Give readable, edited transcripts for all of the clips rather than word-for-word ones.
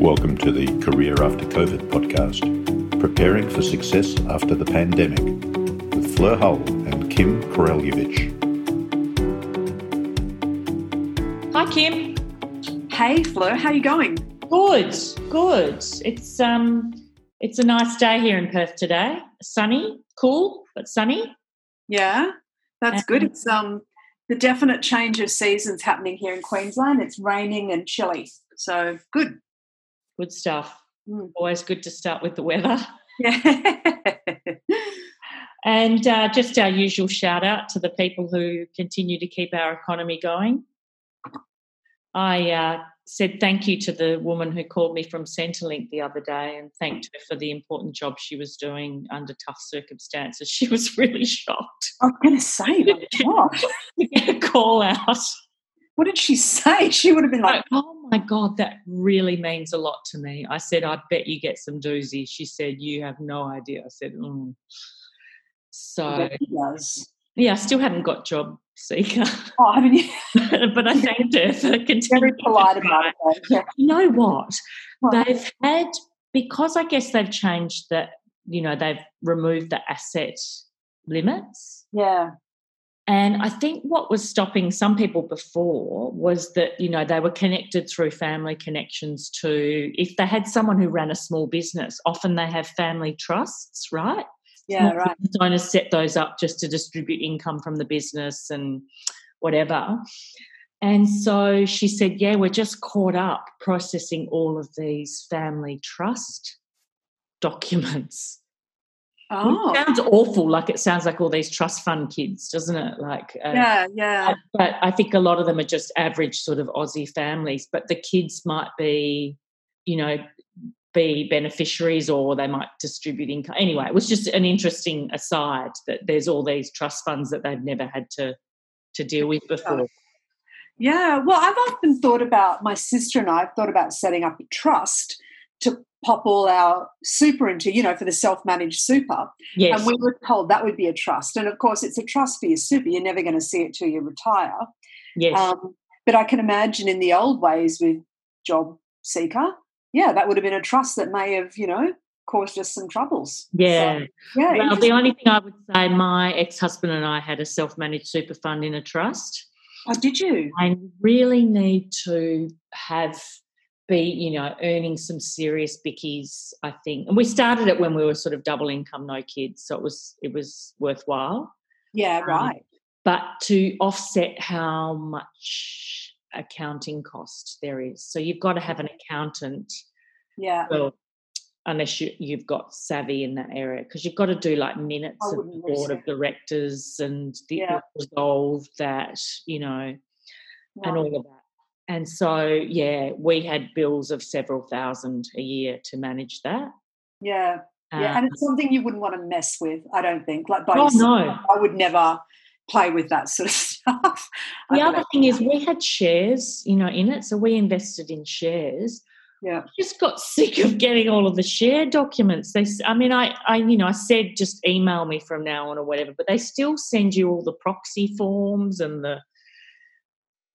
Welcome to the Career After COVID podcast, preparing for success after the pandemic, with Fleur Hull and Kym Karelievich. Hi, Kym. Hey, Fleur. How are you going? Good. It's a nice day here in Perth today. Sunny, cool, but sunny. Yeah, that's good. It's the definite change of seasons happening here in Queensland. It's raining and chilly, so good. Good stuff. Always good to start with the weather. Yeah. And just our usual shout out to the people who continue to keep our economy going. I said thank you to the woman who called me from Centrelink the other day and thanked her for the important job she was doing under tough circumstances. She was really shocked. I was going to say, my gosh. A call out. What did she say? She would have been like, oh, my God, that really means a lot to me. I said, I bet you get some doozies. She said, you have no idea. I said, So, yeah, I still haven't got JobSeeker. Oh, haven't you? But I thanked her for continuing. Very polite about it. Yeah. You know what? They've had, because I guess they've changed that, you know, they've removed the asset limits. Yeah. And I think what was stopping some people before was that, you know, they were connected through family connections to, if they had someone who ran a small business, often they have family trusts, right? Yeah, small right. Business owners set those up just to distribute income from the business and whatever. And so she said, yeah, we're just caught up processing all of these family trust documents. Oh. It sounds awful, like it sounds like all these trust fund kids, doesn't it? Like, yeah. But I think a lot of them are just average sort of Aussie families, but the kids might be, you know, be beneficiaries or they might distribute income. Anyway, it was just an interesting aside that there's all these trust funds that they've never had to deal with before. Yeah, well, I've often thought about, my sister and I have thought about setting up a trust to pop all our super into, you know, for the self-managed super. Yes. And we were told that would be a trust. And, of course, it's a trust for your super. You're never going to see it till you retire. Yes. But I can imagine in the old ways with JobSeeker, yeah, that would have been a trust that may have, you know, caused us some troubles. Yeah. So, yeah. Well, the only thing I would say, my ex-husband and I had a self-managed super fund in a trust. Oh, did you? I really need to be, you know, earning some serious bickies, I think. And we started it when we were sort of double income, no kids, so it was worthwhile. Yeah, right. But to offset how much accounting cost there is. So you've got to have an accountant. Yeah. Well, unless you've got savvy in that area, because you've got to do like minutes of the board of directors and resolve that, you know, and all of that. And so, yeah, we had bills of several thousand a year to manage that. Yeah. And it's something you wouldn't want to mess with, I don't think. Like, no. I would never play with that sort of stuff. The other thing is we had shares, you know, in it, so we invested in shares. Yeah. I just got sick of getting all of the share documents. I said just email me from now on or whatever, but they still send you all the proxy forms and the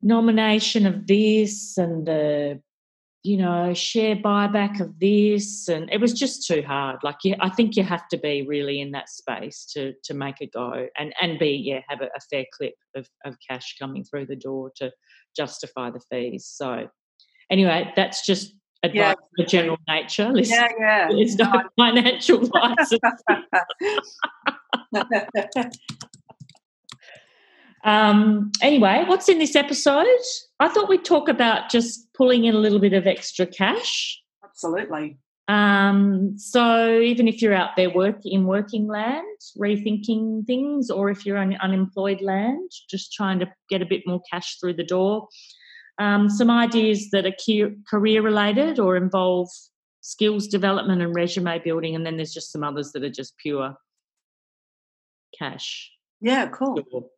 nomination of this and the, you know, share buyback of this, and it was just too hard. Like, I think you have to be really in that space to make a go and be, have a fair clip of cash coming through the door to justify the fees. So anyway, that's just advice of a general nature. There's no financial license. Anyway, what's in this episode? I thought we'd talk about just pulling in a little bit of extra cash. Absolutely. So even if you're out there working land, rethinking things, or if you're on unemployed land, just trying to get a bit more cash through the door. Some ideas that are career-related or involve skills development and resume building, and then there's just some others that are just pure cash. Yeah, cool.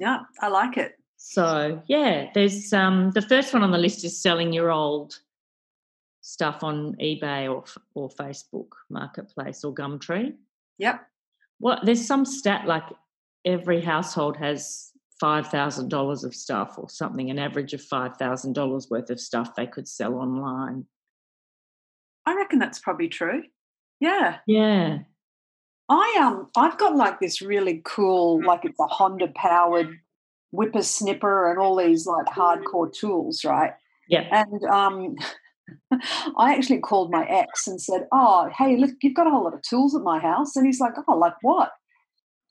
Yeah, I like it. So, yeah, there's the first one on the list is selling your old stuff on eBay or Facebook Marketplace or Gumtree. Yep. Well, there's some stat like every household has $5,000 of stuff or something, an average of $5,000 worth of stuff they could sell online. I reckon that's probably true. Yeah. Yeah. I've got like this really cool, like it's a Honda-powered whippersnipper and all these like hardcore tools, right? Yeah. And I actually called my ex and said, oh, hey, look, you've got a whole lot of tools at my house. And he's like, oh, like what?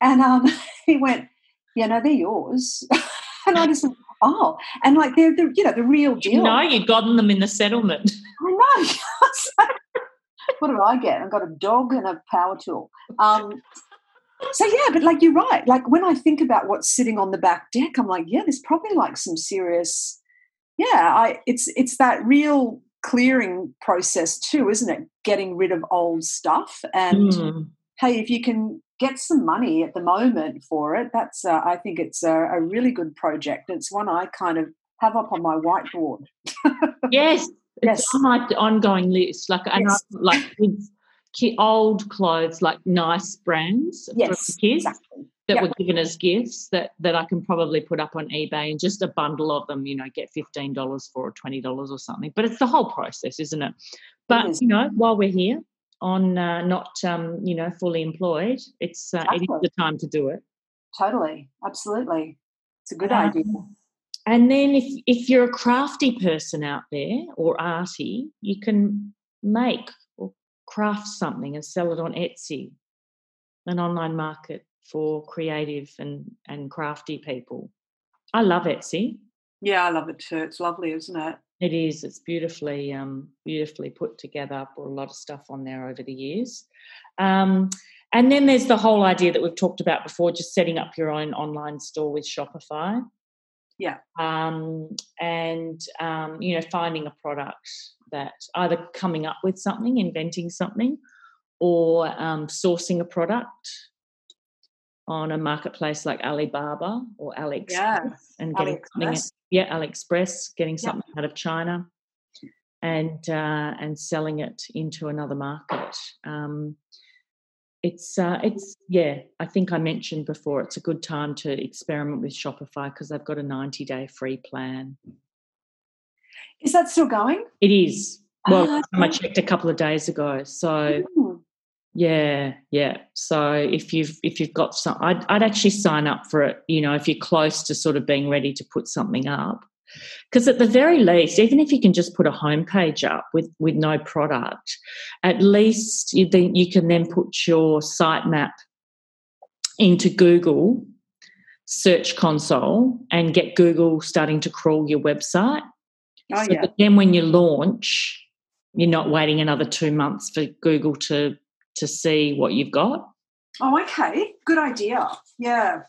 And he went, yeah, no, they're yours. And I just went, oh. And like they're you know, the real deal. You know, you've gotten them in the settlement. I know. So, what did I get? I got a dog and a power tool. So, yeah, but, like, you're right. Like, when I think about what's sitting on the back deck, I'm like, yeah, there's probably, like, some serious, it's that real clearing process too, isn't it? Getting rid of old stuff. And, hey, if you can get some money at the moment for it, that's I think it's a really good project. It's one I kind of have up on my whiteboard. Yes. Yes. It's on my ongoing list. Like, and yes. I like old clothes, like nice brands for kids that were given as gifts that I can probably put up on eBay and just a bundle of them, you know, get $15 for or $20 or something. But it's the whole process, isn't it? But, you know, while we're here on not, you know, fully employed, it is the time to do it. Totally. Absolutely. It's a good idea. And then if you're a crafty person out there or arty, you can make or craft something and sell it on Etsy, an online market for creative and crafty people. I love Etsy. Yeah, I love it too. It's lovely, isn't it? It is. It's beautifully put together. I put a lot of stuff on there over the years. And then there's the whole idea that we've talked about before, just setting up your own online store with Shopify. Yeah. You know, finding a product that either coming up with something, inventing something, or sourcing a product on a marketplace like Alibaba or AliExpress and getting AliExpress. AliExpress, getting something out of China and selling it into another market. I think I mentioned before, it's a good time to experiment with Shopify because they've got a 90-day free plan. Is that still going? It is. Well, I checked a couple of days ago. So, So if you've got some, I'd actually sign up for it, you know, if you're close to sort of being ready to put something up. Because at the very least, even if you can just put a homepage up with no product, at least you can then put your sitemap into Google Search Console and get Google starting to crawl your website. But then when you launch, you're not waiting another 2 months for Google to see what you've got. Oh, okay. Good idea. Yeah.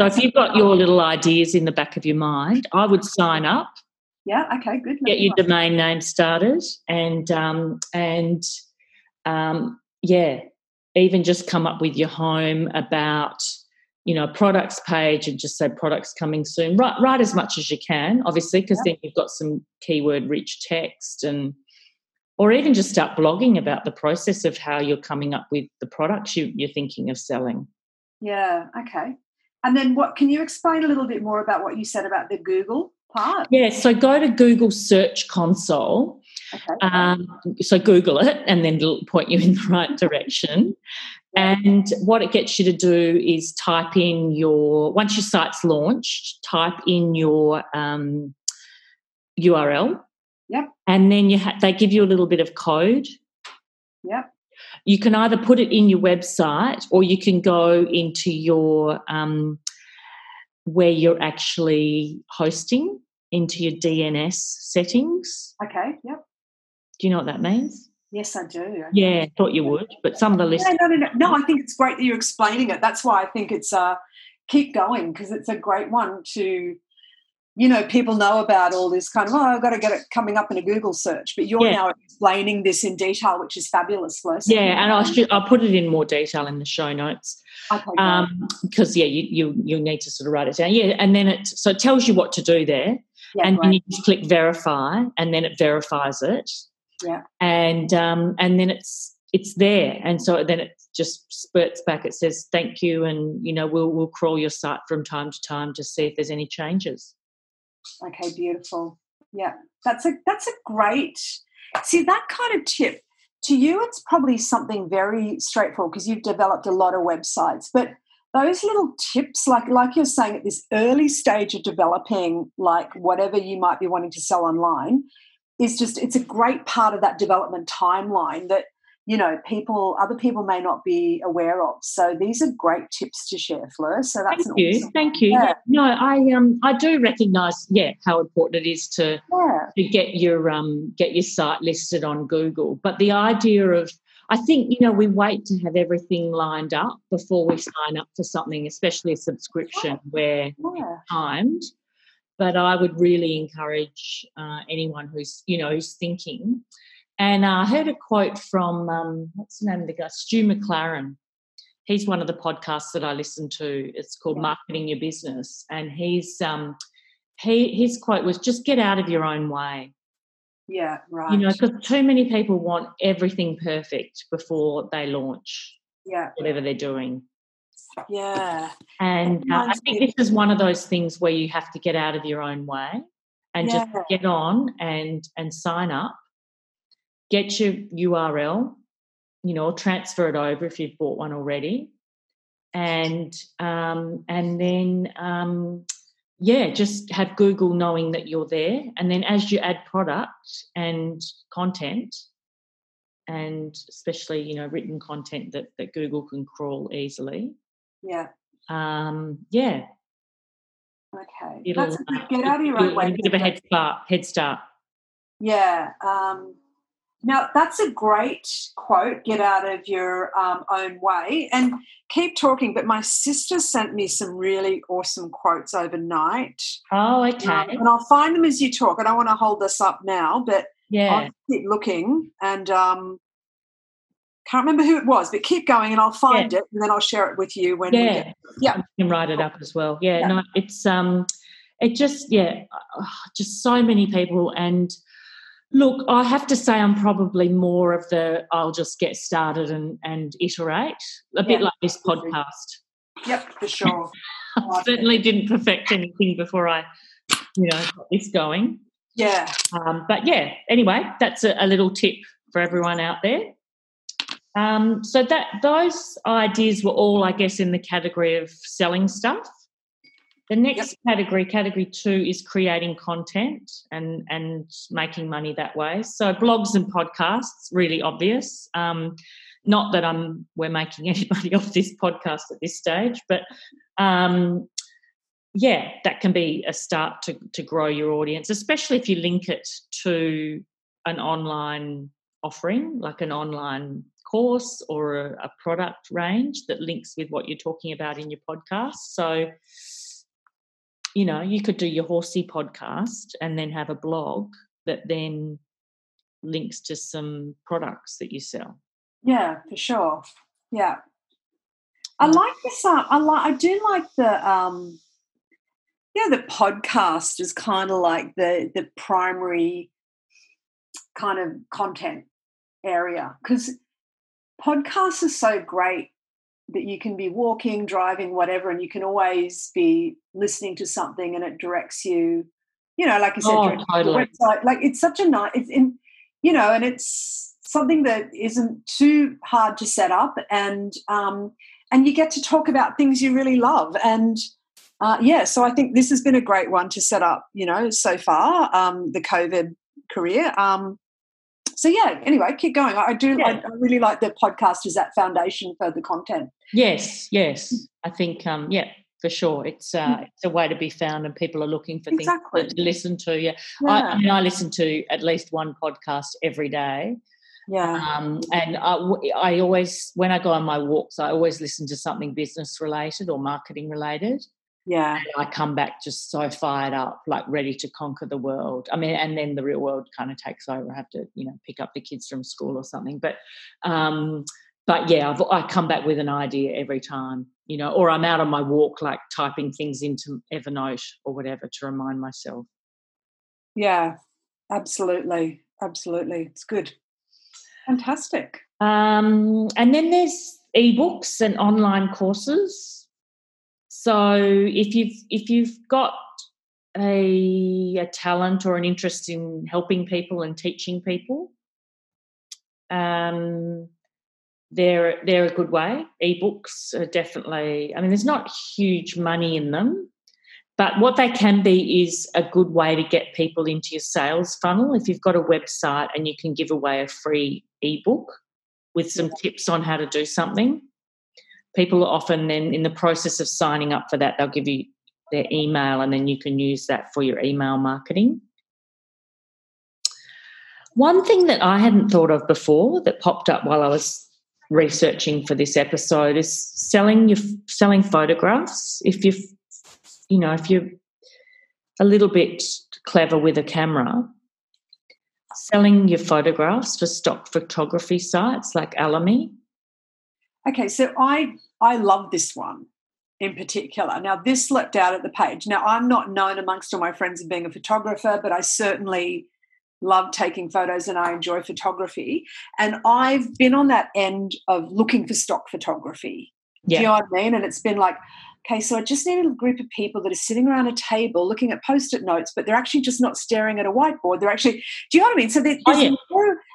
So if you've got your little ideas in the back of your mind, I would sign up. Yeah, okay, good. Get your domain name started and even just come up with your home about, you know, products page and just say products coming soon. Write as much as you can, obviously, because then you've got some keyword-rich text or even just start blogging about the process of how you're coming up with the products you're thinking of selling. Yeah, okay. And then can you explain a little bit more about what you said about the Google part? Yeah, so go to Google Search Console. Okay. So Google it and then it'll point you in the right direction. And what it gets you to do is type in once your site's launched, type in your URL. Yep. And then they give you a little bit of code. Yep. You can either put it in your website or you can go into your where you're actually hosting into your DNS settings. Okay, yep. Do you know what that means? Yes, I do. Yeah, I thought you would, but some of the listeners... No, I think it's great that you're explaining it. That's why I think it's keep going because it's a great one to... You know, people know about all this kind of, I've got to get it coming up in a Google search, but you're now explaining this in detail, which is fabulous, Fleur. Yeah, and I'll put it in more detail in the show notes because, you need to sort of write it down. Yeah, and then it tells you what to do there then you just click verify and then it verifies it. Yeah. And then it's there and so then it just spurts back. It says thank you and, you know, we'll crawl your site from time to time to see if there's any changes. Okay, beautiful. Yeah, that's a great, see that kind of tip To you, it's probably something very straightforward because you've developed a lot of websites. But those little tips, like you're saying, at this early stage of developing, like whatever you might be wanting to sell online, is just, it's a great part of that development timeline that, you know, other people may not be aware of. So these are great tips to share, Fleur. So that's Thank you. Yeah. No, I do recognise, how important it is to get your site listed on Google. But the idea of, I think, you know, we wait to have everything lined up before we sign up for something, especially a subscription where it's timed. But I would really encourage anyone who's thinking. And I heard a quote from, what's the name of the guy, Stu McLaren. He's one of the podcasts that I listen to. It's called Marketing Your Business. And his quote was, just get out of your own way. Yeah, right. You know, because too many people want everything perfect before they launch whatever they're doing. Yeah. And I think this is one of those things where you have to get out of your own way and just get on and sign up. Get your URL, you know, transfer it over if you've bought one already, and then just have Google knowing that you're there. And then as you add product and content, and especially, you know, written content that Google can crawl easily. Yeah. Okay. That's a good, get out of your own way. A bit of a head start. Yeah. Now, that's a great quote, get out of your own way, and keep talking. But my sister sent me some really awesome quotes overnight. Oh, okay. And I'll find them as you talk. I don't want to hold this up now, but I'll keep looking. And can't remember who it was, but keep going and I'll find it, and then I'll share it with you when we get it. Yeah. You can write it up as well. Yeah, yeah. No, it's just so many people. And look, I have to say I'm probably more of the I'll just get started and iterate, a bit like this podcast. Yep, for sure. I certainly didn't perfect anything before I, you know, got this going. Yeah. But, yeah, anyway, that's a little tip for everyone out there. So those ideas were all, I guess, in the category of selling stuff. The next category 2, is creating content and making money that way. So blogs and podcasts, really obvious. Not that we're making anybody off this podcast at this stage, but that can be a start to grow your audience, especially if you link it to an online offering, like an online course or a product range that links with what you're talking about in your podcast. So, you know, you could do your horsey podcast and then have a blog that then links to some products that you sell. Yeah, for sure. Yeah. I like this. I do like the podcast is kind of like the primary kind of content area, because podcasts are so great that you can be walking, driving, whatever, and you can always be listening to something and it directs you, you know, like I said, totally. Like it's such a nice, and it's something that isn't too hard to set up, and you get to talk about things you really love. And, so I think this has been a great one to set up, you know, so far, the COVID career. Anyway, keep going. I really like the podcast as that foundation for the content. Yes. I think, for sure. It's a way to be found, and people are looking for things to listen to. Yeah. Yeah. I listen to at least one podcast every day. Yeah. And I always, when I go on my walks, I always listen to something business related or marketing related. Yeah. And I come back just so fired up, like ready to conquer the world. I mean, and then the real world kind of takes over. I have to, you know, pick up the kids from school or something. But I come back with an idea every time, you know, or I'm out on my walk, like typing things into Evernote or whatever to remind myself. Yeah, absolutely. Absolutely. It's good. Fantastic. And then there's ebooks and online courses. So if you've got a talent or an interest in helping people and teaching people, They're a good way. Ebooks are definitely, I mean, there's not huge money in them, but what they can be is a good way to get people into your sales funnel. If you've got a website and you can give away a free ebook with some tips on how to do something, people are often then in the process of signing up for that, they'll give you their email and then you can use that for your email marketing. One thing that I hadn't thought of before that popped up while I was researching for this episode is selling photographs. If you're a little bit clever with a camera, selling your photographs for stock photography sites like Alamy. Okay, so I love this one in particular. Now, this slipped out at the page. Now, I'm not known amongst all my friends as being a photographer, but I certainly love taking photos and I enjoy photography. And I've been on that end of looking for stock photography. Yeah. Do you know what I mean? And it's been like, okay, so I just need a group of people that are sitting around a table looking at Post-it notes, but they're actually just not staring at a whiteboard. They're actually, do you know what I mean? So there's no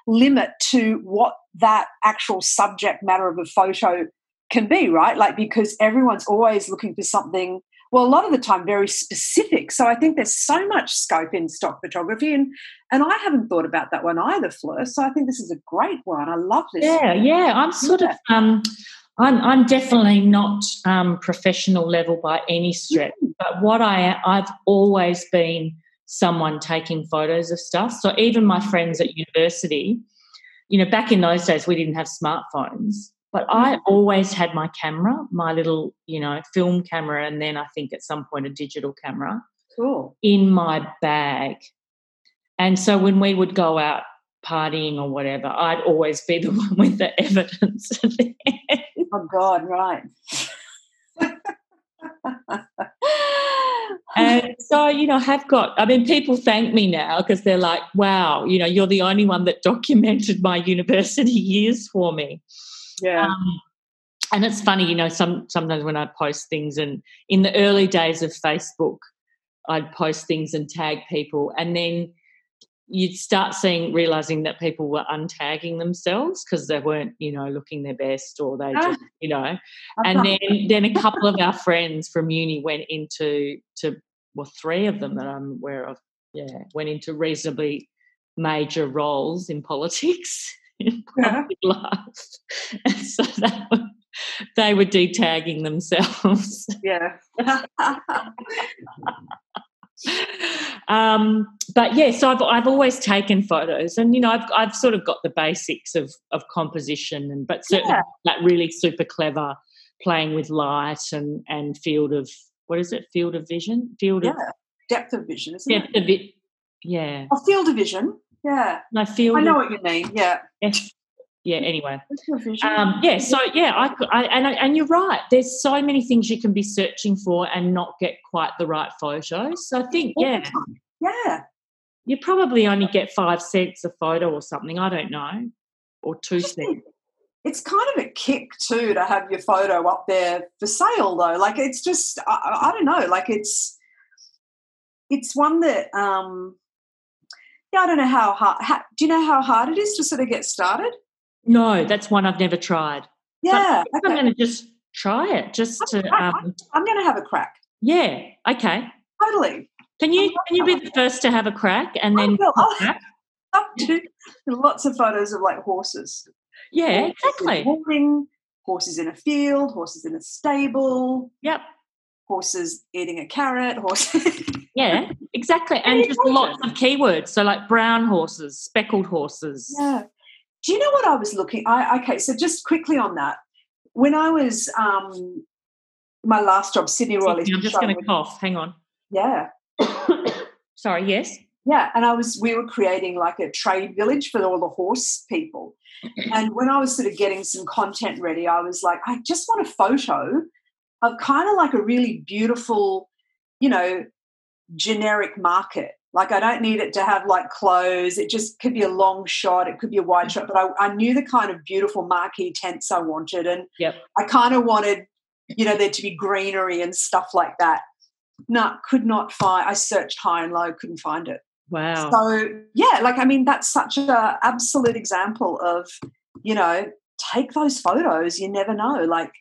limit to what that actual subject matter of a photo can be, right? Like, because everyone's always looking for something, well, a lot of the time very specific. So I think there's so much scope in stock photography, and I haven't thought about that one either, Fleur. So I think this is a great one. I love this. Yeah. I'm sort of... I'm definitely not professional level by any stretch, but what I've always been someone taking photos of stuff. So even my friends at university, back in those days we didn't have smartphones, but I always had my camera, my little, film camera, and then I think at some point a digital camera in my bag. And so when we would go out partying or whatever, I'd always be the one with the evidence at the end. Oh, God, right. And so, people thank me now because they're like, wow, you're the only one that documented my university years for me. Yeah. And it's funny, sometimes when I post things, and in the early days of Facebook, I'd post things and tag people, and then you'd start realising that people were untagging themselves because they weren't, looking their best, or they just, And then a couple of our friends from uni went into three of them that I'm aware of, went into reasonably major roles in politics, in public life. And so they were detagging themselves. Yeah. So I've always taken photos, and I've sort of got the basics of composition, and but certainly that really super clever playing with light and field of, what is it? Field of vision? Of depth of vision, isn't it? Field of vision. Yeah. No, field. I know what you mean. Yeah. Yeah. Anyway. Yeah. So yeah, I you're right. There's so many things you can be searching for and not get quite the right photos. So I think you probably only get 5 cents a photo or something. I don't know, or 2 cents. It's kind of a kick too to have your photo up there for sale, though. Like, it's just I don't know. Like, it's one that I don't know how hard. Do you know how hard it is to sort of get started? No, that's one I've never tried. Yeah. But I'm going to just try it I'm going to have a crack. Yeah, okay. Totally. Can you be the first to have a crack and then... I'll do lots of photos of, like, horses. Yeah, exactly. Walking, horses in a field, horses in a stable. Yep. Horses eating a carrot, horses... Yeah, exactly. And just lots of keywords. So, like, brown horses, speckled horses. Yeah. Do you know what I was looking? Okay, so just quickly on that. When I was my last job, Sydney Royal. I'm just going to cough. Hang on. Yeah. Sorry. Yes. Yeah, and we were creating like a trade village for all the horse people. And when I was sort of getting some content ready, I was like, I just want a photo of kind of like a really beautiful, generic market. Like, I don't need it to have, like, clothes. It just could be a long shot. It could be a wide shot. But I knew the kind of beautiful marquee tents I wanted, and I kind of wanted, there to be greenery and stuff like that. No, could not find. I searched high and low, couldn't find it. Wow. So, yeah, like, I mean, that's such an absolute example of, you know, take those photos. You never know. Like,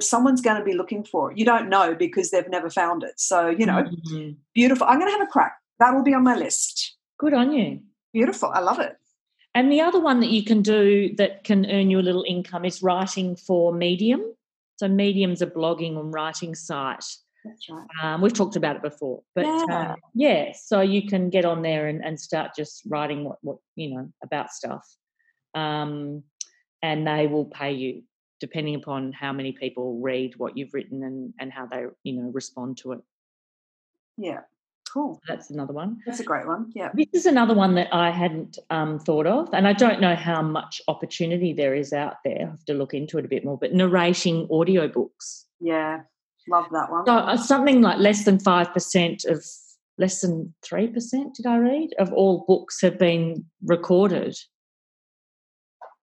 someone's going to be looking for it. You don't know because they've never found it. So, you know, mm-hmm. Beautiful. I'm going to have a crack. That'll be on my list. Good on you. Beautiful. I love it. And the other one that you can do that can earn you a little income is writing for Medium. So Medium's a blogging and writing site. That's right. We've talked about it before. But, yeah, so you can get on there and start just writing what you know, about stuff. And they will pay you depending upon how many people read what you've written and how they, you know, respond to it. Yeah. Cool. That's another one. That's a great one, yeah. This is another one that I hadn't thought of, and I don't know how much opportunity there is out there. I have to look into it a bit more, but narrating audiobooks. Yeah, love that one. So, something like less than 3%, did I read, of all books have been recorded.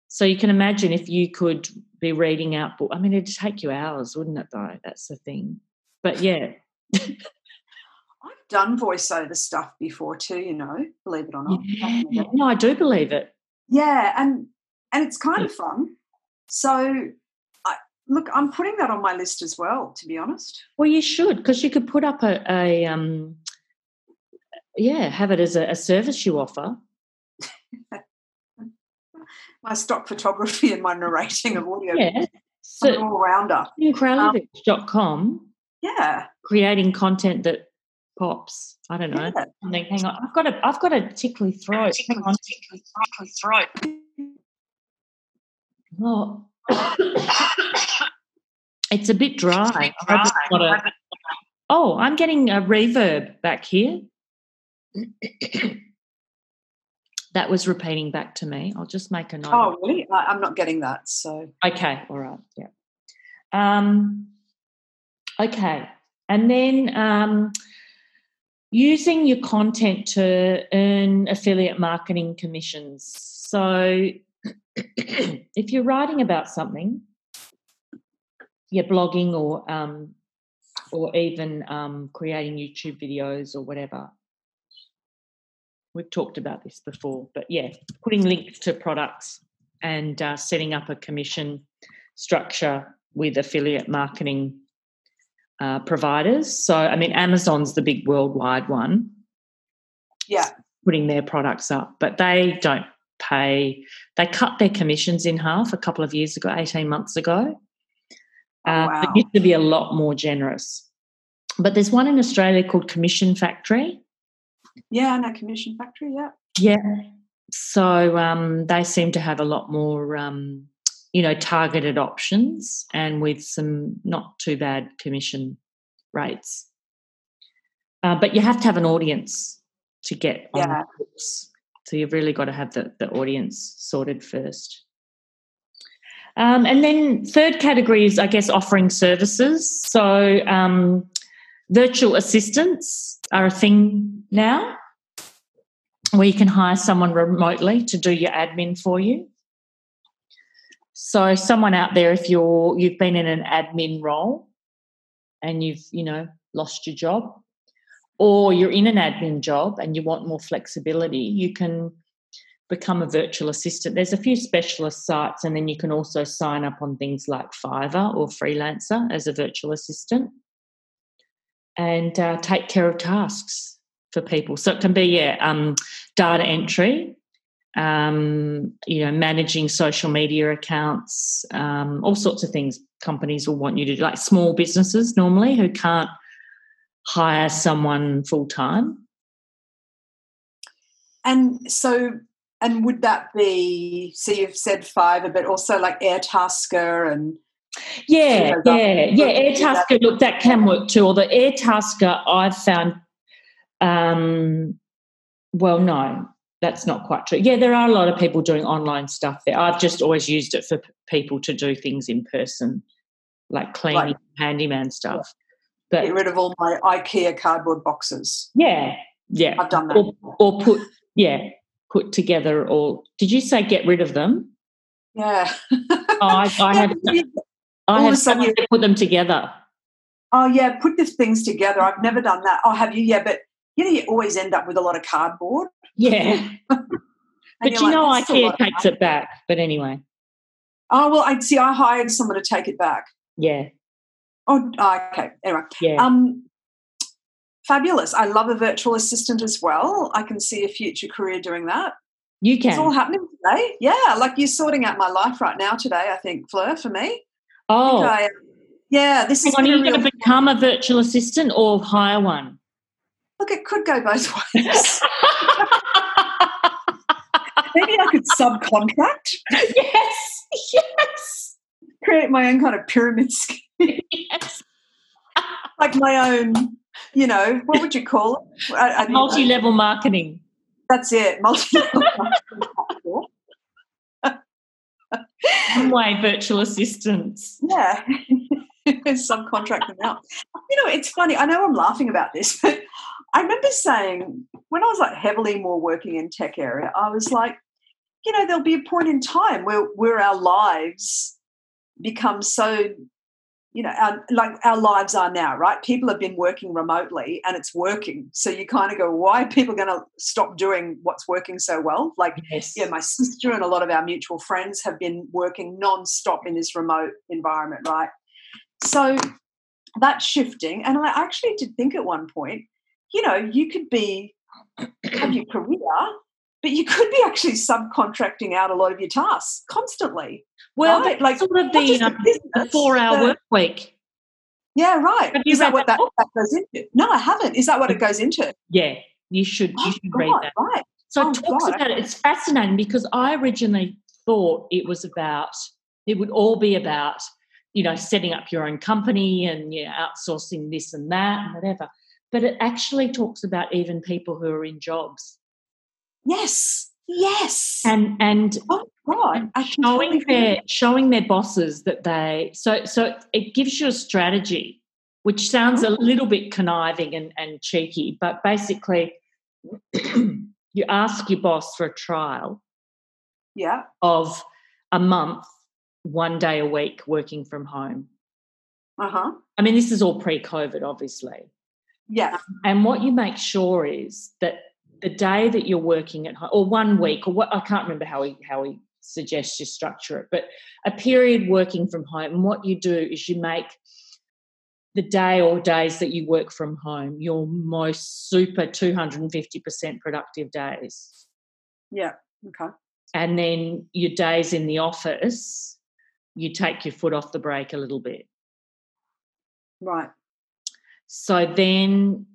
So you can imagine if you could be reading out books. I mean, it'd take you hours, wouldn't it, though? That's the thing. But, yeah. Done voiceover stuff before too, you know, believe it or not. Yeah. No, I do believe it. Yeah, and it's kind of fun. So, I'm putting that on my list as well, to be honest. Well, you should, because you could put up have it as a service you offer. My stock photography and my narrating of audio. Yeah. So, I'm an all-rounder. Kym Karelievich.com. Yeah. Creating content that pops. I don't know. Yeah. Hang on. I've got a tickly throat. Oh. It's a bit dry. I'm getting a reverb back here. That was repeating back to me. I'll just make a note. Oh, really? I'm not getting that. So. Okay. All right. Yeah. Okay. And then using your content to earn affiliate marketing commissions. So if you're writing about something, you're blogging or even creating YouTube videos or whatever. We've talked about this before, but, yeah, putting links to products and setting up a commission structure with affiliate marketing providers. So, I mean, Amazon's the big worldwide one. Yeah. Putting their products up. But they don't pay. They cut their commissions in half a couple of years ago, 18 months ago. Wow. It used to be a lot more generous. But there's one in Australia called Commission Factory. Yeah, I know Commission Factory, yeah. Yeah. So they seem to have a lot more you know, targeted options and with some not too bad commission rates. But you have to have an audience to get on the books. So you've really got to have the audience sorted first. And then third category is, I guess, offering services. So virtual assistants are a thing now where you can hire someone remotely to do your admin for you. So someone out there, if you've been in an admin role and you've, you know, lost your job, or you're in an admin job and you want more flexibility, you can become a virtual assistant. There's a few specialist sites, and then you can also sign up on things like Fiverr or Freelancer as a virtual assistant and take care of tasks for people. So it can be, data entry, you know, managing social media accounts, all sorts of things companies will want you to do, like small businesses normally who can't hire someone full-time. And so, and would that be, so you've said Fiverr, but also like Airtasker and... Yeah, Airtasker, look, that can work too, although Airtasker I've found, that's not quite true. Yeah, there are a lot of people doing online stuff there. I've just always used it for people to do things in person, like cleaning, handyman stuff. But get rid of all my IKEA cardboard boxes. Yeah, yeah. I've done that. Or put together all. Did you say get rid of them? Yeah. I have to put them together. Oh, yeah, put the things together. I've never done that. Oh, have you? Yeah, but you always end up with a lot of cardboard. Yeah. But you know, IKEA takes it back. But anyway. Oh, well, I hired someone to take it back. Yeah. Oh, okay. Anyway. Yeah. Fabulous. I love a virtual assistant as well. I can see a future career doing that. You can. It's all happening today. Yeah, like you're sorting out my life right now today, I think, Fleur, for me. Oh. This is. Are you going to become a virtual assistant or hire one? Look, it could go both ways. Maybe I could subcontract. Yes, yes. Create my own kind of pyramid scheme. Yes. Like my own, you know, what would you call it? Multi-level marketing. That's it, multi-level marketing. Some way virtual assistants. Yeah. Subcontract them out. You know, it's funny. I know I'm laughing about this, but I remember saying when I was like heavily more working in tech area, I was like, you know, there'll be a point in time where our lives become so, you know, like our lives are now, right? People have been working remotely and it's working. So you kind of go, why are people going to stop doing what's working so well? Like, yes. Yeah, my sister and a lot of our mutual friends have been working nonstop in this remote environment, right? So that's shifting. And I actually did think at one point, you know, you could have your career, but you could be actually subcontracting out a lot of your tasks constantly. Well, right? Like sort of the 4-hour work week. Yeah, right. Have you read what that goes into? No, I haven't. Is that what it goes into? Yeah, you should. You should read that. Right. So it talks about it. It's fascinating because I originally thought it would all be about, you know, setting up your own company and, you know, outsourcing this and that and whatever. But it actually talks about even people who are in jobs. Yes, yes. And oh God, showing their bosses that they so it gives you a strategy, which sounds a little bit conniving and cheeky, but basically you ask your boss for a trial, yeah, of a month, one day a week working from home. Uh-huh. I mean, this is all pre-COVID, obviously. Yeah. And what you make sure is that the day that you're working at home, or 1 week, or what, I can't remember how he suggests you structure it, but a period working from home, and what you do is you make the day or days that you work from home your most super 250% productive days. Yeah, okay. And then your days in the office, you take your foot off the brake a little bit. Right. So then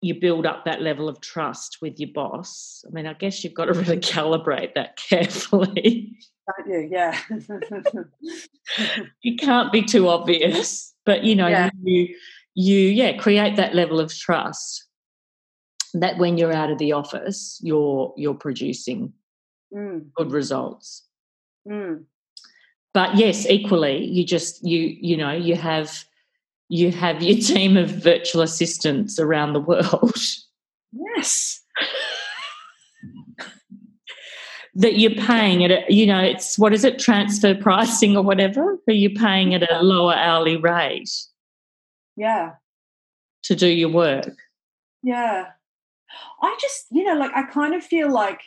you build up that level of trust with your boss. I mean, I guess you've got to really calibrate that carefully. Don't you? Yeah. You can't be too obvious, but, you know, yeah. you create that level of trust that when you're out of the office, you're producing good results. Mm. But, yes, equally, you just, you know, you have your team of virtual assistants around the world. Yes. That you're paying at a, you know, it's, what is it, transfer pricing or whatever? So you're paying at a lower hourly rate. Yeah. To do your work. Yeah. I just, you know, like I kind of feel like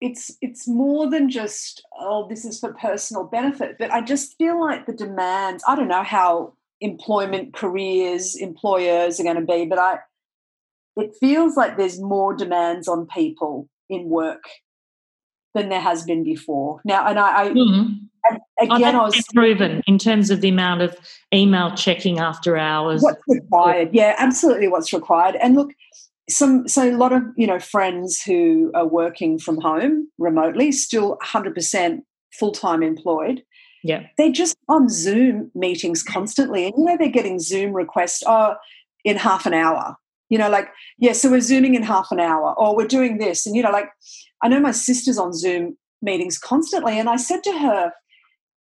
it's more than just, oh, this is for personal benefit, but I just feel like the demands, I don't know how employment careers, employers are going to be, but it feels like there's more demands on people in work than there has been before. Now, and it's proven in terms of the amount of email checking after hours. What's required, yeah, absolutely what's required. And look, So a lot of, you know, friends who are working from home remotely, still 100% full-time employed. Yeah. They're just on Zoom meetings constantly. And, you know, they're getting Zoom requests, in half an hour. You know, like, yeah, so we're Zooming in half an hour or we're doing this. And, you know, like I know my sister's on Zoom meetings constantly, and I said to her,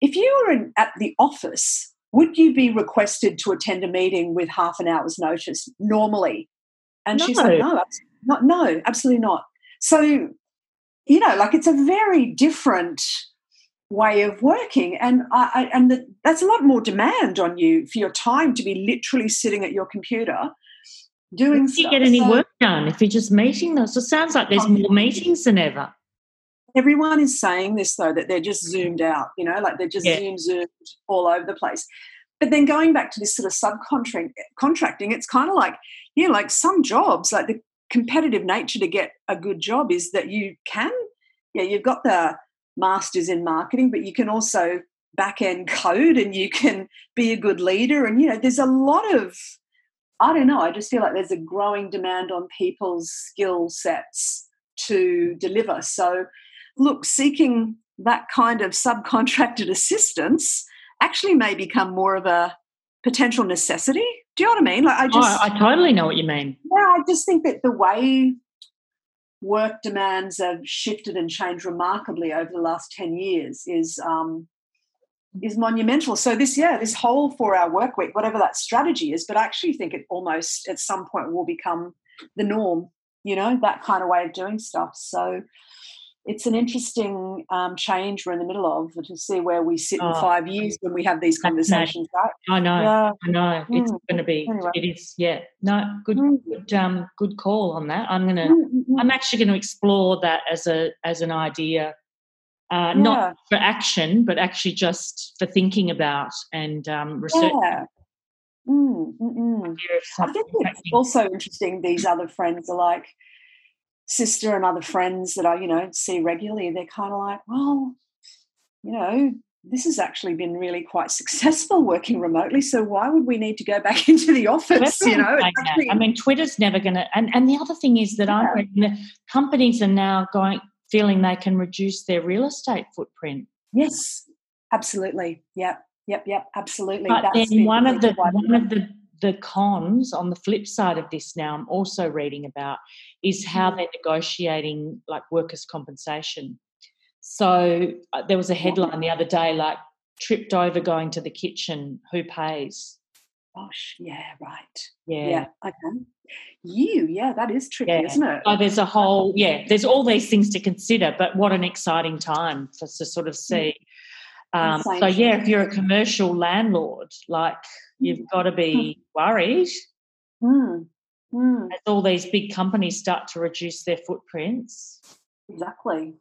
if you were at the office, would you be requested to attend a meeting with half an hour's notice normally? And no. She's like, no, absolutely not. So, you know, like it's a very different way of working, and that's a lot more demand on you for your time to be literally sitting at your computer doing stuff. You can't get any work done if you're just meeting those. So it sounds like there's more meetings than ever. Everyone is saying this, though, that they're just zoomed out, you know, like they're just zoomed all over the place. But then going back to this sort of subcontracting, it's kind of like, yeah, like some jobs, like the competitive nature to get a good job is that you can, you've got the masters in marketing, but you can also back-end code and you can be a good leader. And, you know, there's a lot of, I don't know, I just feel like there's a growing demand on people's skill sets to deliver. So, look, seeking that kind of subcontracted assistance actually may become more of a potential necessity. Do you know what I mean? Like, I totally know what you mean. Yeah, I just think that the way work demands have shifted and changed remarkably over the last 10 years is monumental. So this whole 4-hour work week, whatever that strategy is, but I actually think it almost at some point will become the norm, you know, that kind of way of doing stuff. So it's an interesting change we're in the middle of, to see where we sit in 5 years when we have these conversations, right? I know. It's going to be, anyway. It is, yeah. No, good call on that. I'm actually going to explore that as an idea, not for action, but actually just for thinking about and researching. Yeah. I think it's also interesting, these other friends are like, sister and other friends that I, you know, see regularly, they're kind of like, well, you know, this has actually been really quite successful working remotely, so why would we need to go back into the office, you know? Like I mean, Twitter's never going to, and the other thing is that companies are now feeling they can reduce their real estate footprint. Yes, absolutely. Yep, absolutely. But that's then one of the cons on the flip side of this now I'm also reading about is how they're negotiating, like, workers' compensation. So there was a headline the other day, like, tripped over going to the kitchen, who pays? Gosh, yeah, right. Yeah. Okay. That is tricky, isn't it? So there's a whole, there's all these things to consider, but what an exciting time to sort of see. If you're a commercial landlord, like, you've got to be worried as all these big companies start to reduce their footprints. Exactly.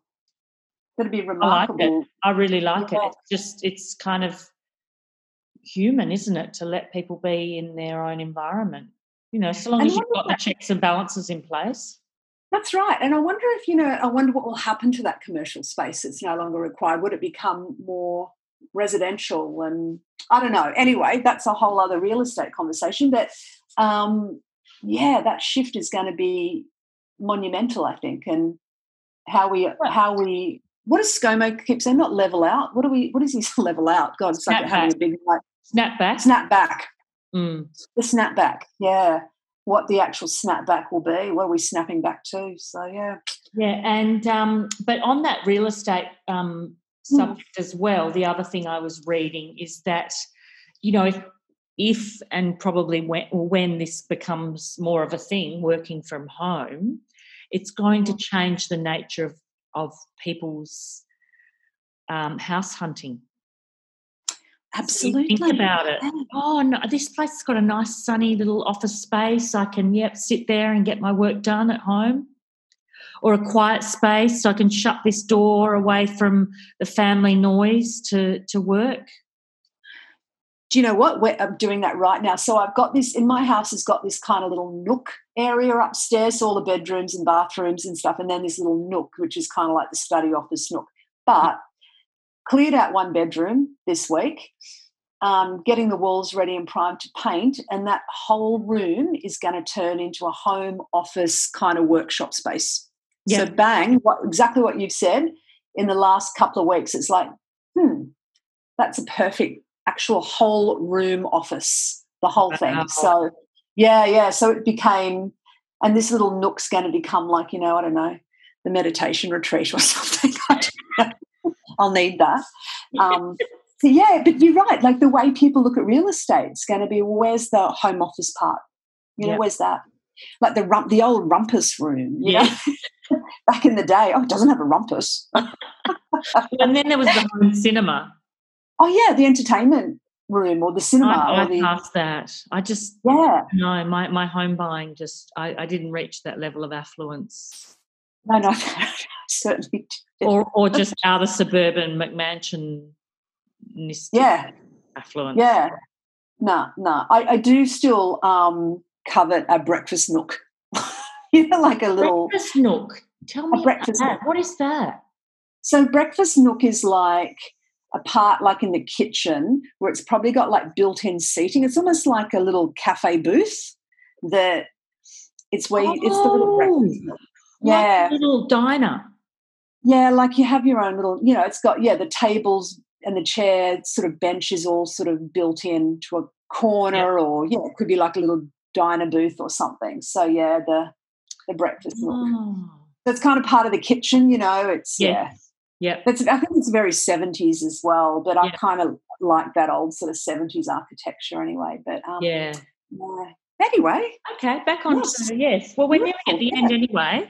That'd be remarkable. I like it. I really like it. It's just, it's kind of human, isn't it, to let people be in their own environment, you know, so long as you've got the checks and balances in place. That's right. And I wonder if, you know, what will happen to that commercial space that's no longer required. Would it become more residential? And I don't know. Anyway, that's a whole other real estate conversation. But, that shift is going to be monumental, I think. And what does ScoMo keep saying? Not level out. What is his level out? God, it's like having a big night. Snapback. The snapback, yeah. What the actual snapback will be, what are we snapping back to? So, yeah. Yeah, and but on that real estate subject as well, the other thing I was reading is that, you know, if and probably when this becomes more of a thing, working from home, it's going to change the nature of people's house hunting. Absolutely. So think about it. Oh, no, this place has got a nice sunny little office space. I can, sit there and get my work done at home. Or a quiet space so I can shut this door away from the family noise to work. Do you know what? I'm doing that right now. So I've got this, in my house has got this kind of little nook area upstairs, so all the bedrooms and bathrooms and stuff, and then this little nook, which is kind of like the study office nook. But cleared out one bedroom this week, getting the walls ready and primed to paint, and that whole room is going to turn into a home office kind of workshop space. Yep. So bang, exactly what you've said in the last couple of weeks. It's like, that's a perfect actual whole room office, the whole thing. Wow. So, so it became, and this little nook's going to become like, you know, I don't know, the meditation retreat or something. I'll need that. But you're right. Like, the way people look at real estate is going to be, where's the home office part? You know, where's that? Like the old rumpus room. You know? Back in the day. Oh, it doesn't have a rumpus. And then there was the home cinema. Oh, yeah, the entertainment room or the cinema. Bypassed that. No, my home buying just, I didn't reach that level of affluence. No, certainly didn't. Or just outer suburban McMansion affluence. Yeah. No. I do still covet a breakfast nook. You know, like a little breakfast nook. Tell me about that. What is that? So breakfast nook is like a part like in the kitchen where it's probably got like built-in seating. It's almost like a little cafe booth that it's where it's the little breakfast nook. Yeah. Like a little diner. Yeah, like you have your own little, you know, it's got, the tables and the chair sort of benches all sort of built into a corner or, it could be like a little diner booth or something. So, the breakfast nook. That's kind of part of the kitchen, you know. It's I think it's very 70s as well, but I kind of like that old sort of 70s architecture anyway. But anyway. Okay, back on to well, we're nearly at the end anyway.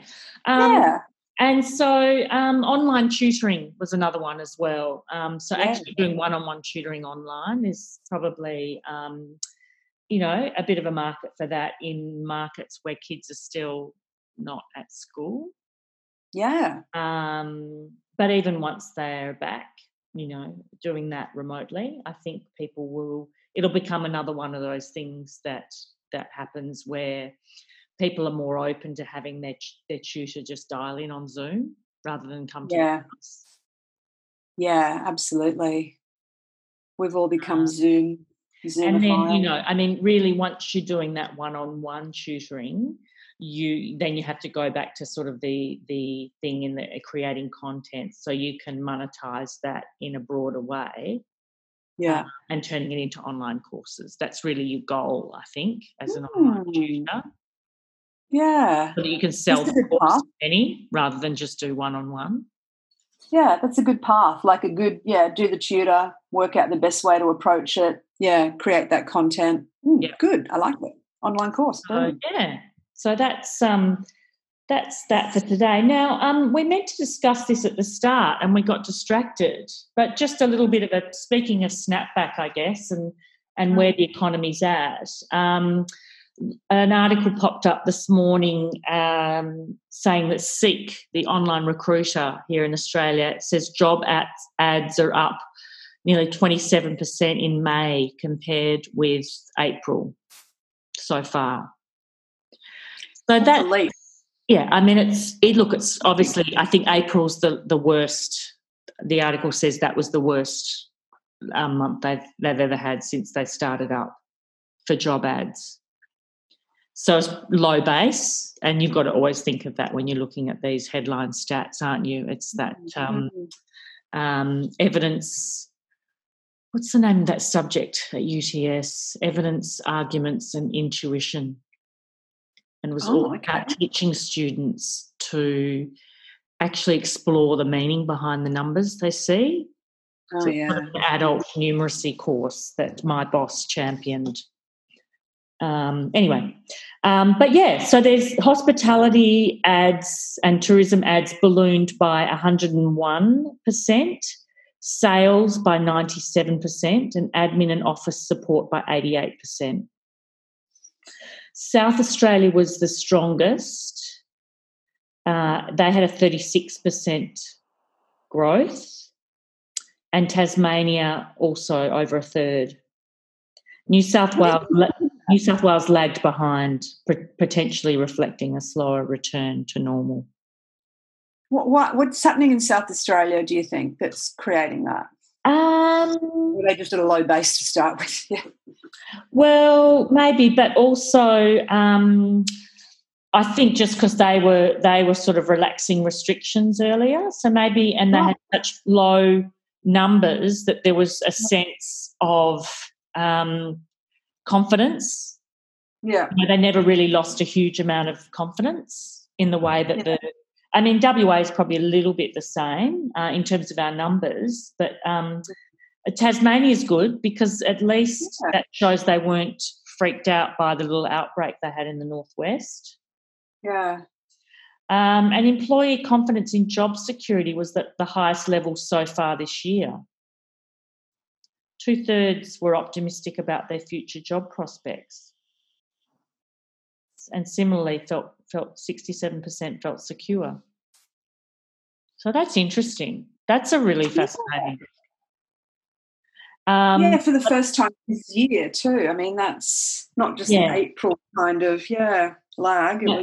And so online tutoring was another one as well. Actually doing one-on-one tutoring online is probably a bit of a market for that in markets where kids are still not at school. Yeah. But even once they're back, doing that remotely, I think it'll become another one of those things that happens where people are more open to having their tutor just dial in on Zoom rather than come to the house. Yeah, absolutely. We've all become Zoom. And then, really once you're doing that one-on-one tutoring, you have to go back to sort of the thing in the creating content so you can monetize that in a broader way and turning it into online courses. That's really your goal, I think, as an online tutor. Yeah. So that you can sell the course many rather than just do one-on-one. Yeah, that's a good path, like a good, do the tutor, work out the best way to approach it, create that content. Good, I like that. Online course. So that's that for today. Now, we meant to discuss this at the start and we got distracted, but just a little bit of speaking of snapback, I guess, and where the economy's at. An article popped up this morning saying that Seek, the online recruiter here in Australia, says job ads are up nearly 27% in May compared with April so far. So that, it's obviously, I think April's the worst. The article says that was the worst month they've ever had since they started up for job ads. So it's low base, and you've got to always think of that when you're looking at these headline stats, aren't you? It's that evidence. What's the name of that subject at UTS? Evidence, arguments, and intuition. And was all about teaching students to actually explore the meaning behind the numbers they see. Oh, so an adult numeracy course that my boss championed. So there's hospitality ads and tourism ads ballooned by 101%, sales by 97%, and admin and office support by 88%. South Australia was the strongest. They had a 36% growth, and Tasmania also over a third. New South Wales lagged behind, potentially reflecting a slower return to normal. What's happening in South Australia, do you think, that's creating that? Were they just at a low base to start with? Yeah. Well, maybe, but also I think just because they were sort of relaxing restrictions earlier, so maybe, and they had such low numbers that there was a sense of confidence. Yeah, they never really lost a huge amount of confidence in the way that WA is probably a little bit the same in terms of our numbers, but Tasmania is good because at least that shows they weren't freaked out by the little outbreak they had in the northwest. Yeah. And employee confidence in job security was at the highest level so far this year. 2/3 were optimistic about their future job prospects. And similarly, felt 67% felt secure. So that's interesting. That's a really fascinating. Yeah, for the first time this year too. I mean, that's not just an April kind of lag. But then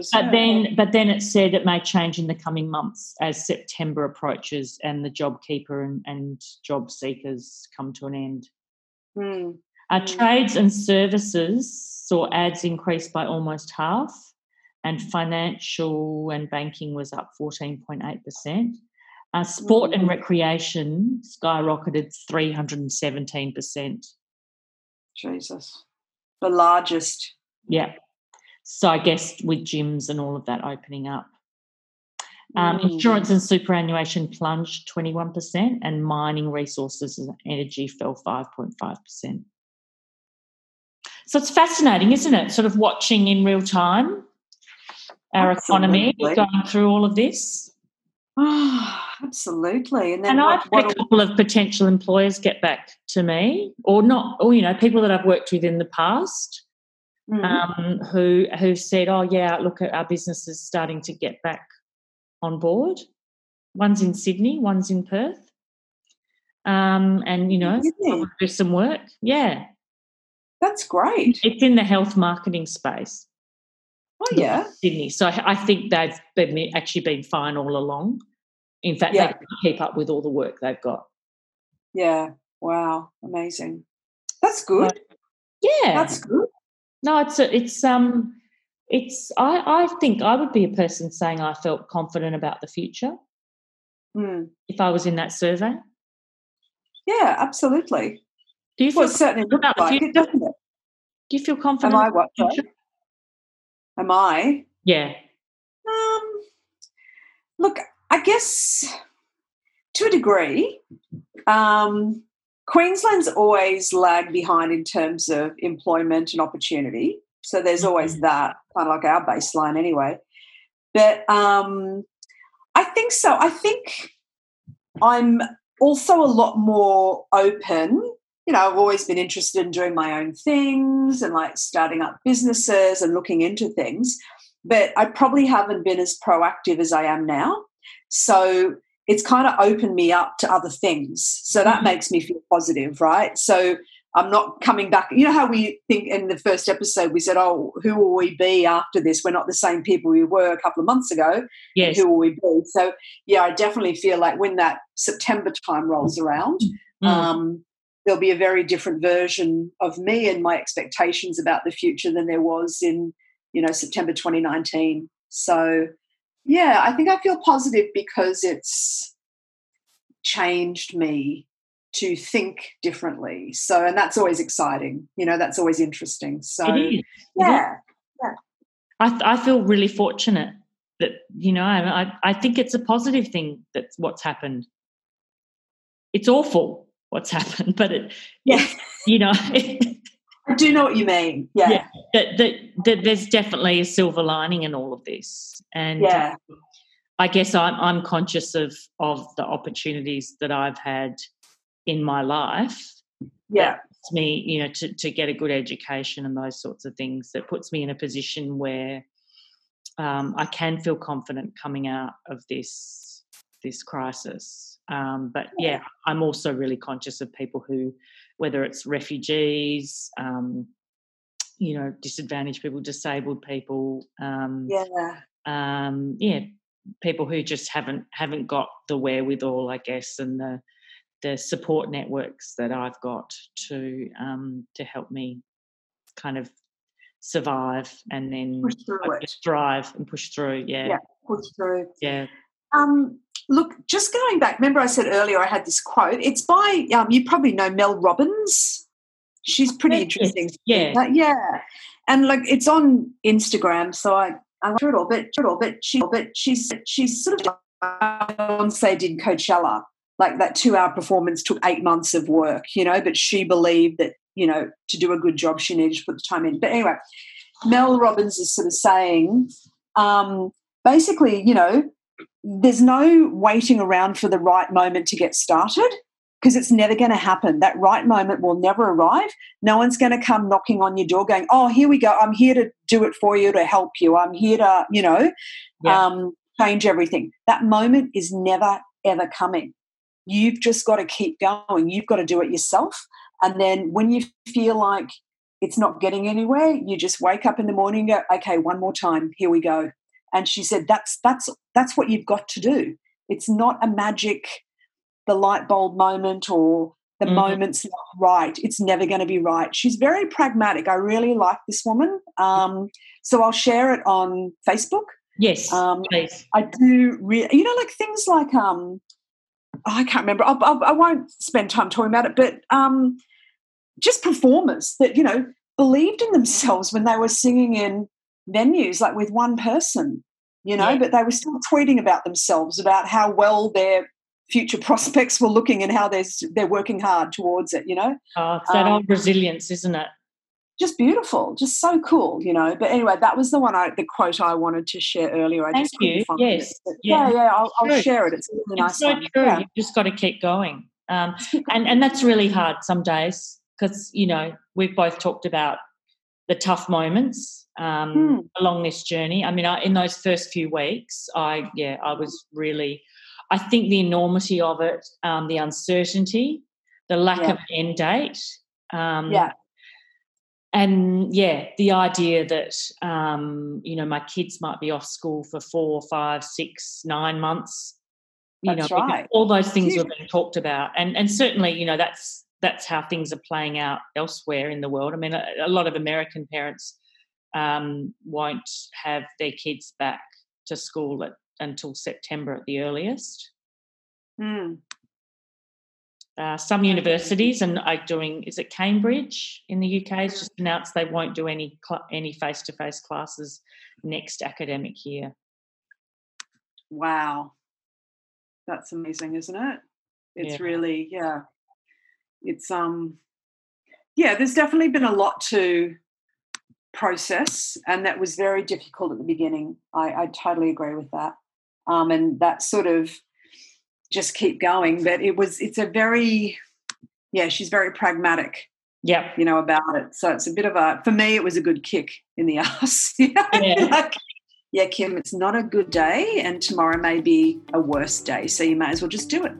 it said it may change in the coming months as September approaches and the JobKeeper and job seekers come to an end. Trades and services saw ads increase by almost half, and financial and banking was up 14.8%. Sport and recreation skyrocketed 317%. Jesus. The largest. Yeah. So I guess with gyms and all of that opening up. Insurance and superannuation plunged 21%, and mining, resources and energy fell 5.5%. So it's fascinating, isn't it? Sort of watching in real time our economy going through all of this. Oh, absolutely. And then I've had a couple of potential employers get back to me, or people that I've worked with in the past who said, look, our business is starting to get back on board. One's in Sydney, one's in Perth. Do some work. Yeah. That's great. It's in the health marketing space. Oh, yeah. Sydney. So I think they've actually been fine all along. In fact, they can keep up with all the work they've got. Yeah. Wow. Amazing. That's good. Yeah. That's good. No, I think I would be a person saying I felt confident about the future if I was in that survey. Yeah, absolutely. Do you feel confident about the future? It, doesn't it? Do you feel confident about the future? Am I? Yeah. Look, I guess to a degree, Queensland's always lagged behind in terms of employment and opportunity. So there's always that, kind of like our baseline anyway. But I think so. I think I'm also a lot more open. You know, I've always been interested in doing my own things and like starting up businesses and looking into things, but I probably haven't been as proactive as I am now. So it's kind of opened me up to other things. So that makes me feel positive, right? So I'm not coming back. You know how we think in the first episode we said, oh, who will we be after this? We're not the same people we were a couple of months ago. Yes. Who will we be? So, yeah, I definitely feel like when that September time rolls around, there'll be a very different version of me and my expectations about the future than there was in, September 2019. So, yeah, I think I feel positive because it's changed me to think differently. So, and that's always exciting. That's always interesting. So, yeah. I feel really fortunate that, I think it's a positive thing that's what's happened. It's awful what's happened, but I do know what you mean. Yeah. That there's definitely a silver lining in all of this. And I guess I'm conscious of the opportunities that I've had in my life. Yeah. That puts me, to get a good education and those sorts of things, that puts me in a position where I can feel confident coming out of this crisis. But, I'm also really conscious of people who, whether it's refugees, disadvantaged people, disabled people, people who just haven't got the wherewithal, I guess, and the support networks that I've got to help me kind of survive and then thrive and push through. Look, just going back, remember I said earlier I had this quote. It's by, you probably know Mel Robbins. She's pretty interesting. Yeah. And, it's on Instagram, so I like it all. But she's sort of Beyonce did Coachella. Like that 2-hour performance took 8 months of work, but she believed that, to do a good job she needed to put the time in. But anyway, Mel Robbins is sort of saying basically, there's no waiting around for the right moment to get started. because it's never going to happen. That right moment will never arrive. No one's going to come knocking on your door going, oh, here we go. I'm here to do it for you, to help you. I'm here to, you know, change everything. That moment is never, ever coming. You've just got to keep going. You've got to do it yourself. And then when you feel like it's not getting anywhere, you just wake up in the morning and go, okay, one more time, here we go. And she said, that's what you've got to do. It's not a magic, the light bulb moment or the moment's not right. It's never going to be right. She's very pragmatic. I really like this woman. So I'll share it on Facebook. Yes, please. I do really, you know, like things like, I can't remember. I won't spend time talking about it, but just performers that, you know, believed in themselves when they were singing in venues, like with one person, you know, but they were still tweeting about themselves, about how well their future prospects were looking and how they're working hard towards it, you know. Oh, it's that old resilience, isn't it? Just beautiful, just so cool, you know. But anyway, that was the one, the quote I wanted to share earlier. I'll share it. It's a really nice one. It's so true. Yeah. You've just got to keep going. And that's really hard some days because, you know, we've both talked about the tough moments along this journey. I mean, in those first few weeks, I was really, I think the enormity of it, the uncertainty, the lack of an end date. And, the idea that, you know, my kids might be off school for 4, 5, 6, 9 months. You know, all those things were being talked about. And certainly, you know, that's how things are playing out elsewhere in the world. I mean, a lot of American parents won't have their kids back to school until September at the earliest. Some universities is it Cambridge in the UK has just announced they won't do any face-to-face classes next academic year. Wow. That's amazing, isn't it? It's really, it's, there's definitely been a lot to process, and that was very difficult at the beginning. I totally agree with that. And that sort of, just keep going. But it's a very, she's very pragmatic, you know, about it. So it's a bit of for me, it was a good kick in the ass. Kym, it's not a good day and tomorrow may be a worse day. So you may as well just do it.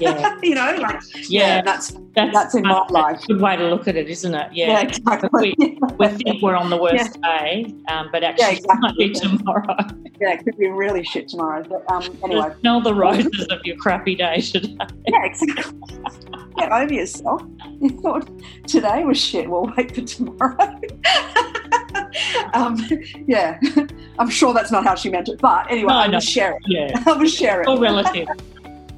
You know, that's in my life. That's a good way to look at it, isn't it? Yeah, exactly. We think we're on the worst day, but actually it might be tomorrow. Yeah, it could be really shit tomorrow. But anyway. Just smell the roses of your crappy day today. Yeah, exactly. Get over yourself. You thought today was shit. We'll wait for tomorrow. I'm sure that's not how she meant it. But anyway, share it. Yeah. I will share it. All relative.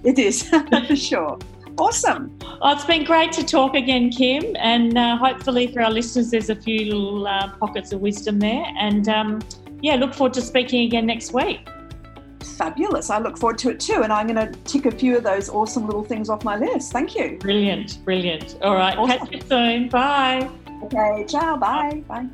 It is, for sure. Awesome. Well, it's been great to talk again, Kym, and hopefully for our listeners there's a few little pockets of wisdom there. And, look forward to speaking again next week. Fabulous. I look forward to it too, and I'm going to tick a few of those awesome little things off my list. Thank you. Brilliant. All right. Awesome. Catch you soon. Bye. Okay. Ciao. Bye. Bye.